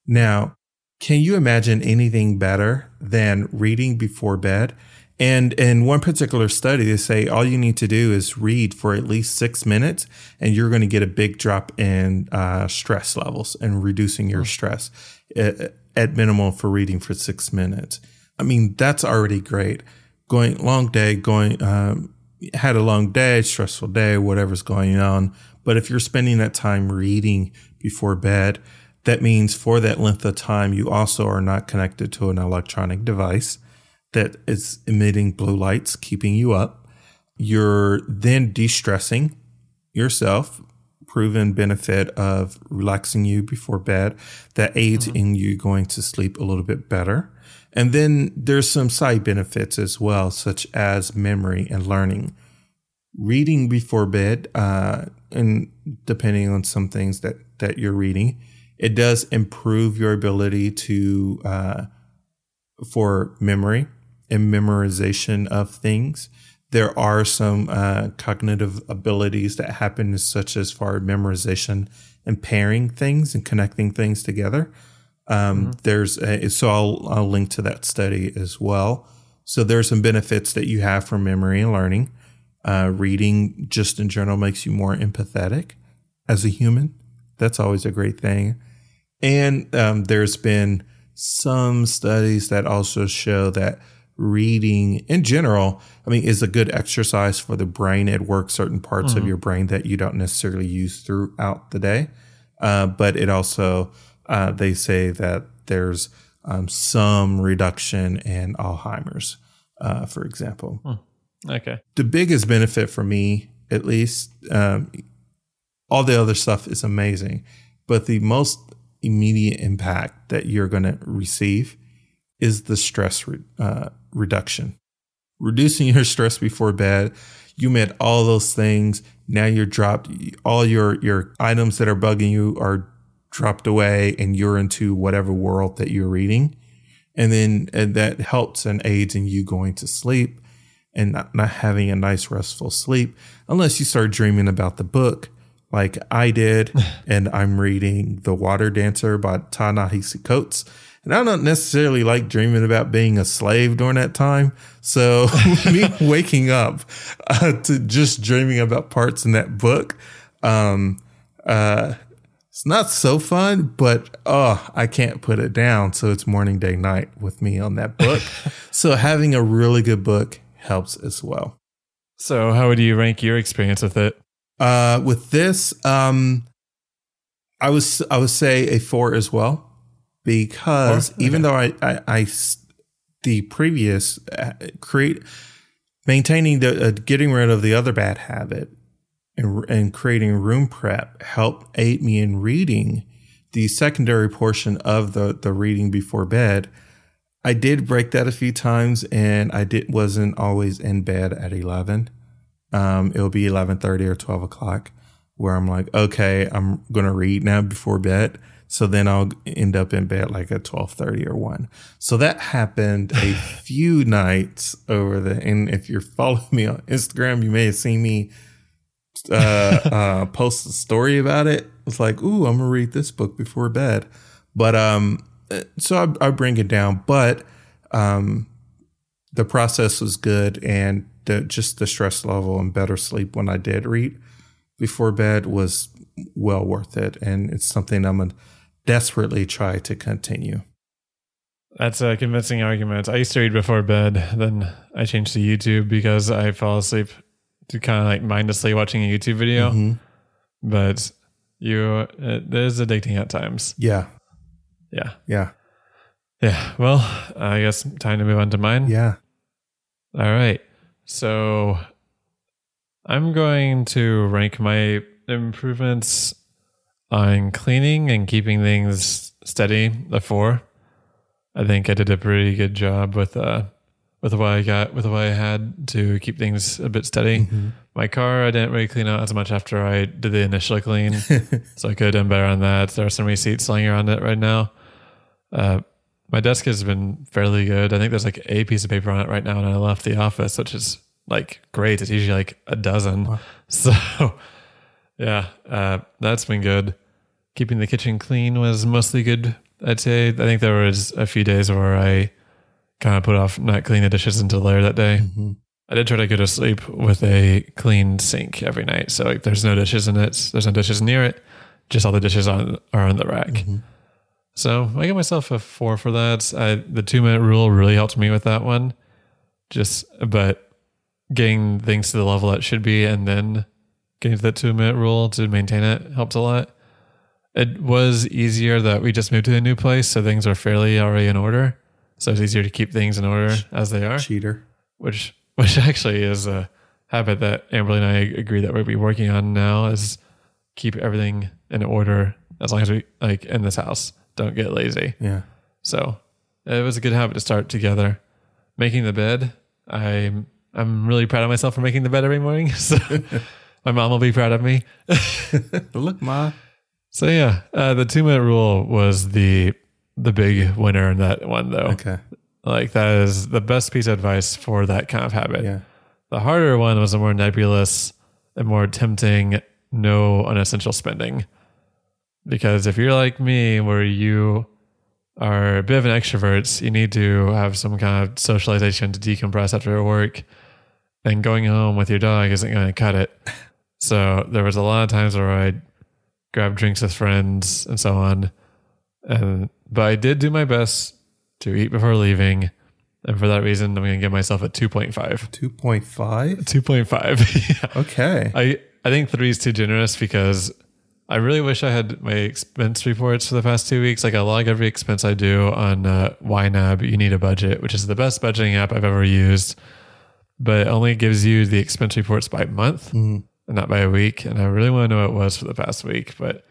Now, can you imagine anything better than reading before bed? And in one particular study, they say all you need to do is read for at least six minutes and you're going to get a big drop in uh, stress levels and reducing your stress at, at minimum for reading for six minutes. I mean, that's already great. Going long day, going, um, had a long day, stressful day, whatever's going on. But if you're spending that time reading before bed, that means for that length of time, you also are not connected to an electronic device that is emitting blue lights, keeping you up. You're then de-stressing yourself. Proven benefit of relaxing you before bed that aids mm-hmm. in you going to sleep a little bit better. And then there's some side benefits as well, such as memory and learning. Reading before bed, uh, and depending on some things that, that you're reading, it does improve your ability to uh, for memory and memorization of things. There are some uh, cognitive abilities that happen, such as for memorization and pairing things and connecting things together. Um, mm-hmm. There's a, so I'll, I'll link to that study as well. So there's some benefits that you have from memory and learning. Uh, reading just in general makes you more empathetic as a human. That's always a great thing. And um, there's been some studies that also show that reading in general, I mean, is a good exercise for the brain. It works certain parts mm-hmm. of your brain that you don't necessarily use throughout the day. Uh, but it also, uh, they say that there's um, some reduction in Alzheimer's, uh, for example. Hmm. Okay. The biggest benefit for me, at least, um, all the other stuff is amazing, but the most immediate impact that you're going to receive is the stress re- uh, reduction. Reducing your stress before bed, you met all those things. Now you're dropped. All your, your items that are bugging you are dropped away and you're into whatever world that you're reading. And then and that helps and aids in you going to sleep and not, not having a nice restful sleep, unless you start dreaming about the book like I did. And I'm reading The Water Dancer by Ta-Nehisi Coates. And I don't necessarily like dreaming about being a slave during that time. So me waking up uh, to just dreaming about parts in that book, um, uh, it's not so fun, but oh, I can't put it down. So it's morning, day, night with me on that book. So having a really good book helps as well. So how would you rank your experience with it? Uh, with this, um, I was I would say a four as well. Because oh, okay. even though I, I, I, the previous create maintaining the uh, getting rid of the other bad habit and, and creating room prep helped aid me in reading the secondary portion of the, the reading before bed. I did break that a few times and I did wasn't always in bed at eleven. Um, it'll be eleven thirty or twelve o'clock where I'm like, okay, I'm going to read now before bed. So then I'll end up in bed like at twelve thirty or one. So that happened a few nights over the, and if you're following me on Instagram, you may have seen me uh, uh, post a story about it. It's like, ooh, I'm going to read this book before bed. But um, so I, I bring it down. But um, the process was good. And the just the stress level and better sleep when I did read before bed was well worth it. And it's something I'm going to desperately try to continue. That's a convincing argument. I used to read before bed. Then I changed to YouTube because I fell asleep to kind of like mindlessly watching a YouTube video. Mm-hmm. But you, it is addicting at times. Yeah. Yeah. Yeah. Yeah. Well, I guess time to move on to mine. Yeah. All right. So I'm going to rank my improvements on cleaning and keeping things steady a four. I think I did a pretty good job with uh with what I got with what I had to keep things a bit steady. Mm-hmm. My car I didn't really clean out as much after I did the initial clean, so I could have done better on that. There are some receipts lying around it right now. Uh, my desk has been fairly good. I think there's like a piece of paper on it right now, and I left the office, which is like great. It's usually like a dozen. Wow. So yeah, uh, that's been good. Keeping the kitchen clean was mostly good. I'd say, I think there was a few days where I kind of put off not cleaning the dishes until later that day. Mm-hmm. I did try to go to sleep with a clean sink every night. So like, there's no dishes in it. There's no dishes near it. Just all the dishes on, are on the rack. Mm-hmm. So I gave myself a four for that. I, the two minute rule really helped me with that one. Just, but getting things to the level it should be and then getting to that two minute rule to maintain it helped a lot. It was easier that we just moved to a new place, so things are fairly already in order. So it's easier to keep things in order as they are. Cheater. Which which actually is a habit that Amberlee and I agree that we'll be working on now is keep everything in order as long as we, like, in this house. Don't get lazy. Yeah. So it was a good habit to start together. Making the bed. I'm, I'm really proud of myself for making the bed every morning. So my mom will be proud of me. Look, Ma. So yeah, uh, the two minute rule was the the big winner in that one though. Okay, like that is the best piece of advice for that kind of habit. Yeah, the harder one was a more nebulous and more tempting. No unessential spending, because if you're like me, where you are a bit of an extrovert, you need to have some kind of socialization to decompress after work, and going home with your dog isn't going to cut it. So there was a lot of times where I. grab drinks with friends and so on. And, but I did do my best to eat before leaving. And for that reason, I'm going to give myself a two point five. two point five? two point five. Yeah. Okay. I, I think three is too generous because I really wish I had my expense reports for the past two weeks. Like I log every expense I do on uh, Y N A B. You need a budget, which is the best budgeting app I've ever used. But it only gives you the expense reports by month. Mm. Not by a week, and I really want to know what it was for the past week, but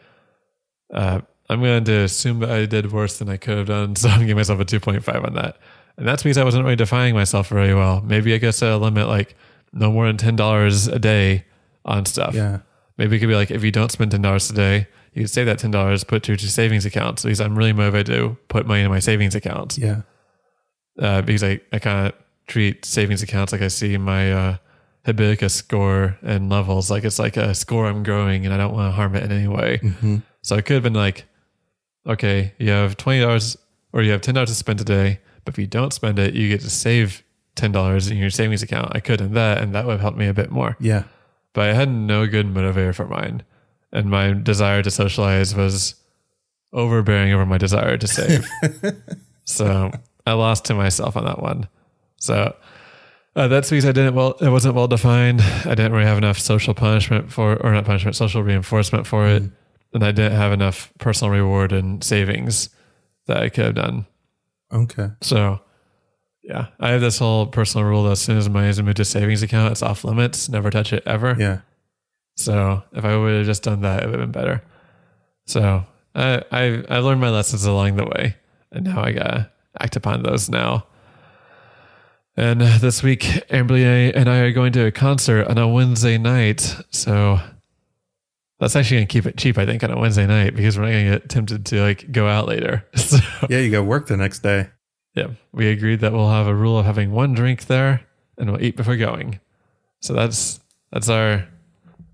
uh, I'm going to assume that I did worse than I could have done, so I'm giving myself a two point five on that. And that's because I wasn't really defining myself very well. Maybe I could set a limit like no more than ten dollars a day on stuff. Yeah. Maybe it could be like, if you don't spend ten dollars a day, you could save that ten dollars, put it to your savings account, because I'm really motivated to put money in my savings account. Yeah. Uh, because I, I kind of treat savings accounts like I see my... Uh, Habitica score and levels, like it's like a score I'm growing and I don't want to harm it in any way. Mm-hmm. So I could have been like, okay, you have twenty dollars or you have ten dollars to spend today, but if you don't spend it, you get to save ten dollars in your savings account. I could have that and that would have helped me a bit more. Yeah. But I had no good motivator for mine. And my desire to socialize was overbearing over my desire to save. So I lost to myself on that one. So Uh, that's because I didn't well. It wasn't well defined. I didn't really have enough social punishment for, or not punishment, social reinforcement for it, mm. and I didn't have enough personal reward and savings that I could have done. Okay. So, yeah, I have this whole personal rule that as soon as money is moved to savings account, it's off limits. Never touch it ever. Yeah. So if I would have just done that, it would have been better. So I I I learned my lessons along the way, and now I gotta act upon those now. And this week, Amberlee and I are going to a concert on a Wednesday night. So that's actually going to keep it cheap, I think, on a Wednesday night because we're not going to get tempted to like go out later. So, yeah, you got work the next day. Yeah, we agreed that we'll have a rule of having one drink there and we'll eat before going. So that's that's our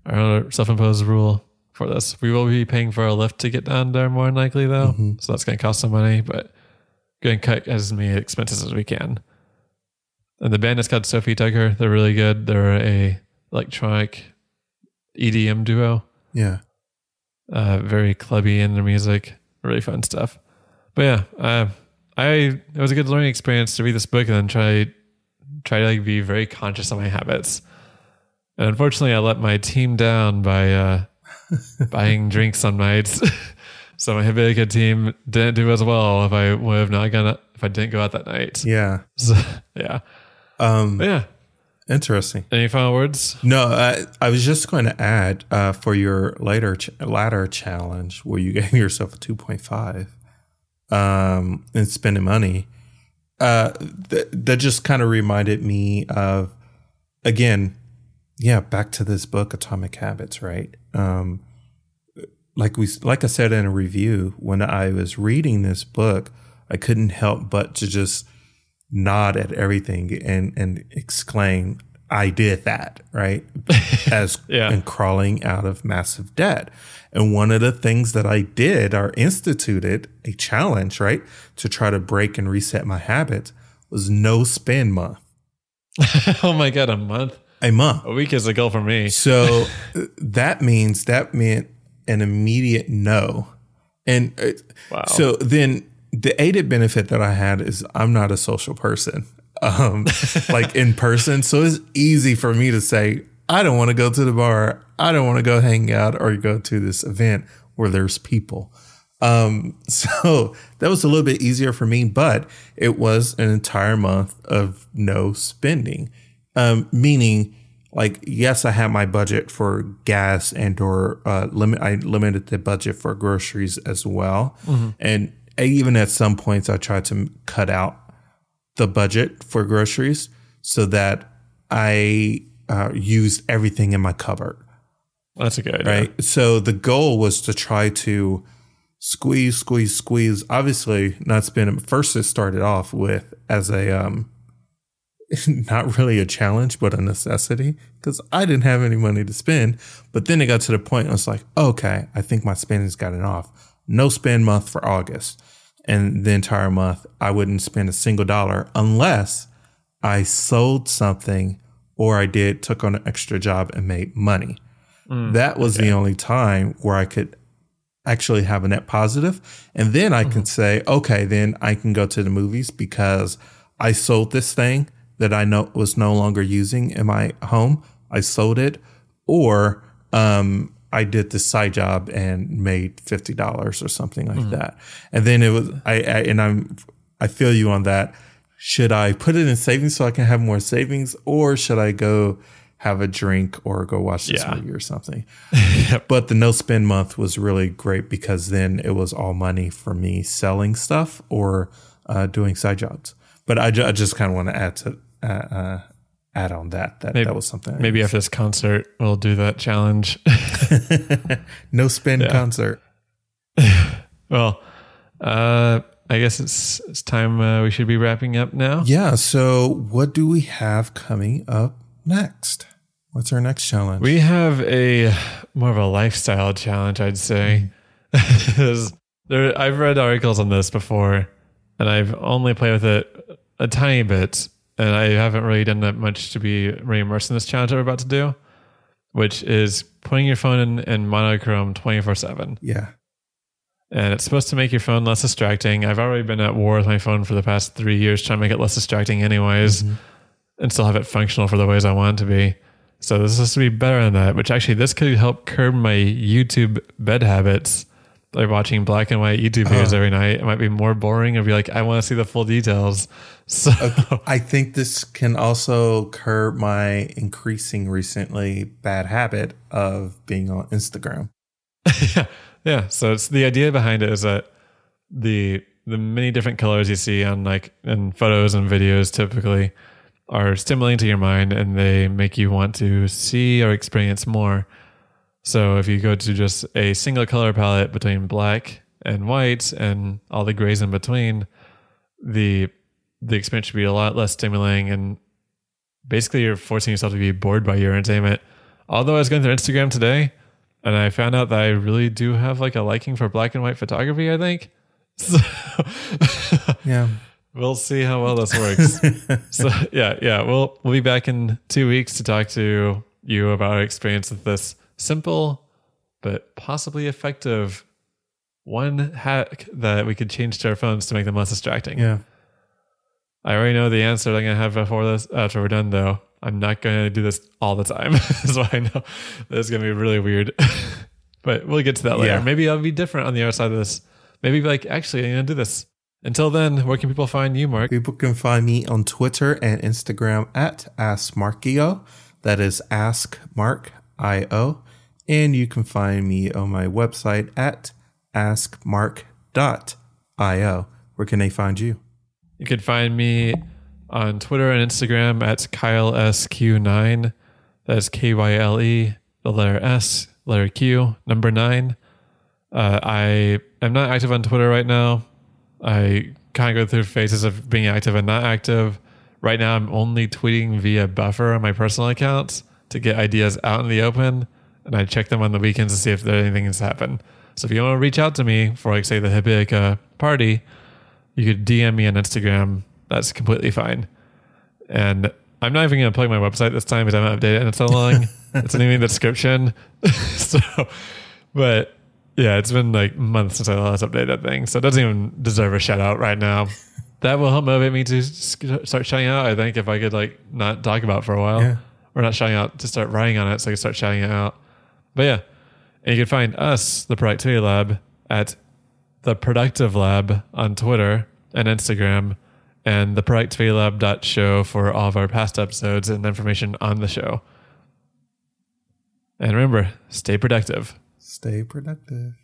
our self-imposed rule for this. We will be paying for a Lyft to get down there more than likely, though. Mm-hmm. So that's going to cost some money, but going to cut as many expenses as we can. And the band is called Sophie Tucker. They're really good. They're a electronic E D M duo. Yeah. Uh, very clubby in their music. Really fun stuff. But yeah, uh, I it was a good learning experience to read this book and then try try to like be very conscious of my habits. And unfortunately, I let my team down by uh, buying drinks some nights. So my Habitica team didn't do as well if I would have not gone if I didn't go out that night. Yeah, so, yeah, um, but yeah. Interesting. Any final words? No, I, I was just going to add uh, for your later ch- latter challenge where you gave yourself a two point five um, and spending money. Uh, th- that just kind of reminded me of again. Yeah, back to this book, Atomic Habits, right? Um, like we, like I said in a review, when I was reading this book, I couldn't help but to just nod at everything and and exclaim, "I did that!" Right? As yeah. And crawling out of massive debt. And one of the things that I did, or instituted a challenge, right, to try to break and reset my habits, was no spend month. Oh my god, a month. A month. A week is a goal for me. So that means that meant an immediate no. And wow. So then the added benefit that I had is I'm not a social person, um, like in person. So it's easy for me to say, I don't want to go to the bar. I don't want to go hang out or go to this event where there's people. Um, so that was a little bit easier for me, but it was an entire month of no spending. Um, meaning, like, yes, I had my budget for gas and or uh, limit. I limited the budget for groceries as well. Mm-hmm. And even at some points, I tried to cut out the budget for groceries so that I uh, used everything in my cupboard. That's a good idea. Right? So the goal was to try to squeeze, squeeze, squeeze. Obviously, not spend. First, it started off with as a... Um, not really a challenge, but a necessity because I didn't have any money to spend. But then it got to the point I was like, okay, I think my spending's gotten off. No spend month for August. And the entire month, I wouldn't spend a single dollar unless I sold something or I did took on an extra job and made money. Mm, that was okay. The only time where I could actually have a net positive. And then I mm-hmm. can say, okay, then I can go to the movies because I sold this thing that I know was no longer using in my home. I sold it, or um, I did this side job and made fifty dollars or something like mm. that. And then it was, I, I and I'm, I feel you on that. Should I put it in savings so I can have more savings, or should I go have a drink or go watch this yeah. movie or something? But the no spend month was really great because then it was all money for me selling stuff or uh, doing side jobs. But I, ju- I just kind of want to add to uh, uh, add on that that maybe, that was something. I maybe after this concert, we'll do that challenge. No spend yeah. concert. Well, uh, I guess it's it's time uh, we should be wrapping up now. Yeah. So, what do we have coming up next? What's our next challenge? We have a more of a lifestyle challenge, I'd say. there, I've read articles on this before, and I've only played with it a tiny bit, and I haven't really done that much to be really immersed in this challenge that we're about to do, which is putting your phone in, in monochrome twenty-four seven. Yeah. And it's supposed to make your phone less distracting. I've already been at war with my phone for the past three years trying to make it less distracting anyways, mm-hmm. and still have it functional for the ways I want it to be. So this has to be better than that, which actually this could help curb my YouTube bed habits. Like watching black and white YouTube videos uh, every night. It might be more boring. It'd be like, I want to see the full details. So okay. I think this can also curb my increasing recently bad habit of being on Instagram. yeah. Yeah. So it's the idea behind it is that the, the many different colors you see on like in photos and videos typically are stimulating to your mind and they make you want to see or experience more. So if you go to just a single color palette between black and white and all the grays in between, the the experience should be a lot less stimulating and basically you're forcing yourself to be bored by your entertainment. Although I was going through Instagram today and I found out that I really do have like a liking for black and white photography, I think. So yeah. We'll see how well this works. So yeah, yeah. We'll we'll be back in two weeks to talk to you about our experience with this simple but possibly effective one hack that we could change to our phones to make them less distracting. Yeah. I already know the answer that I'm gonna have before this after we're done though. I'm not gonna do this all the time. So I know this is gonna be really weird. But we'll get to that later. Yeah. Maybe I'll be different on the other side of this. Maybe like actually I'm gonna do this. Until then, where can people find you, Mark? People can find me on Twitter and Instagram at AskMarkIO. That is AskMarkIO. And you can find me on my website at ask mark dot io. Where can they find you? You can find me on Twitter and Instagram at Kyle S Q nine. That is K Y L E, the letter S, letter Q, number nine. Uh, I am not active on Twitter right now. I kind of go through phases of being active and not active. Right now, I'm only tweeting via Buffer on my personal accounts to get ideas out in the open. And I check them on the weekends to see if there anything has happened. So if you want to reach out to me for, like, say, the Habitica party, you could D M me on Instagram. That's completely fine. And I'm not even going to plug my website this time because I haven't updated it in so long. It's in the description. So, but... yeah, it's been like months since I last updated that thing. So it doesn't even deserve a shout out right now. That will help motivate me to start shouting out, I think, if I could like not talk about it for a while. Yeah. Or not shouting out, to start writing on it so I could start shouting it out. But yeah, and you can find us, The Productivity Lab, at The Productive Lab on Twitter and Instagram, and the productivity lab dot show for all of our past episodes and information on the show. And remember, stay productive. Stay productive.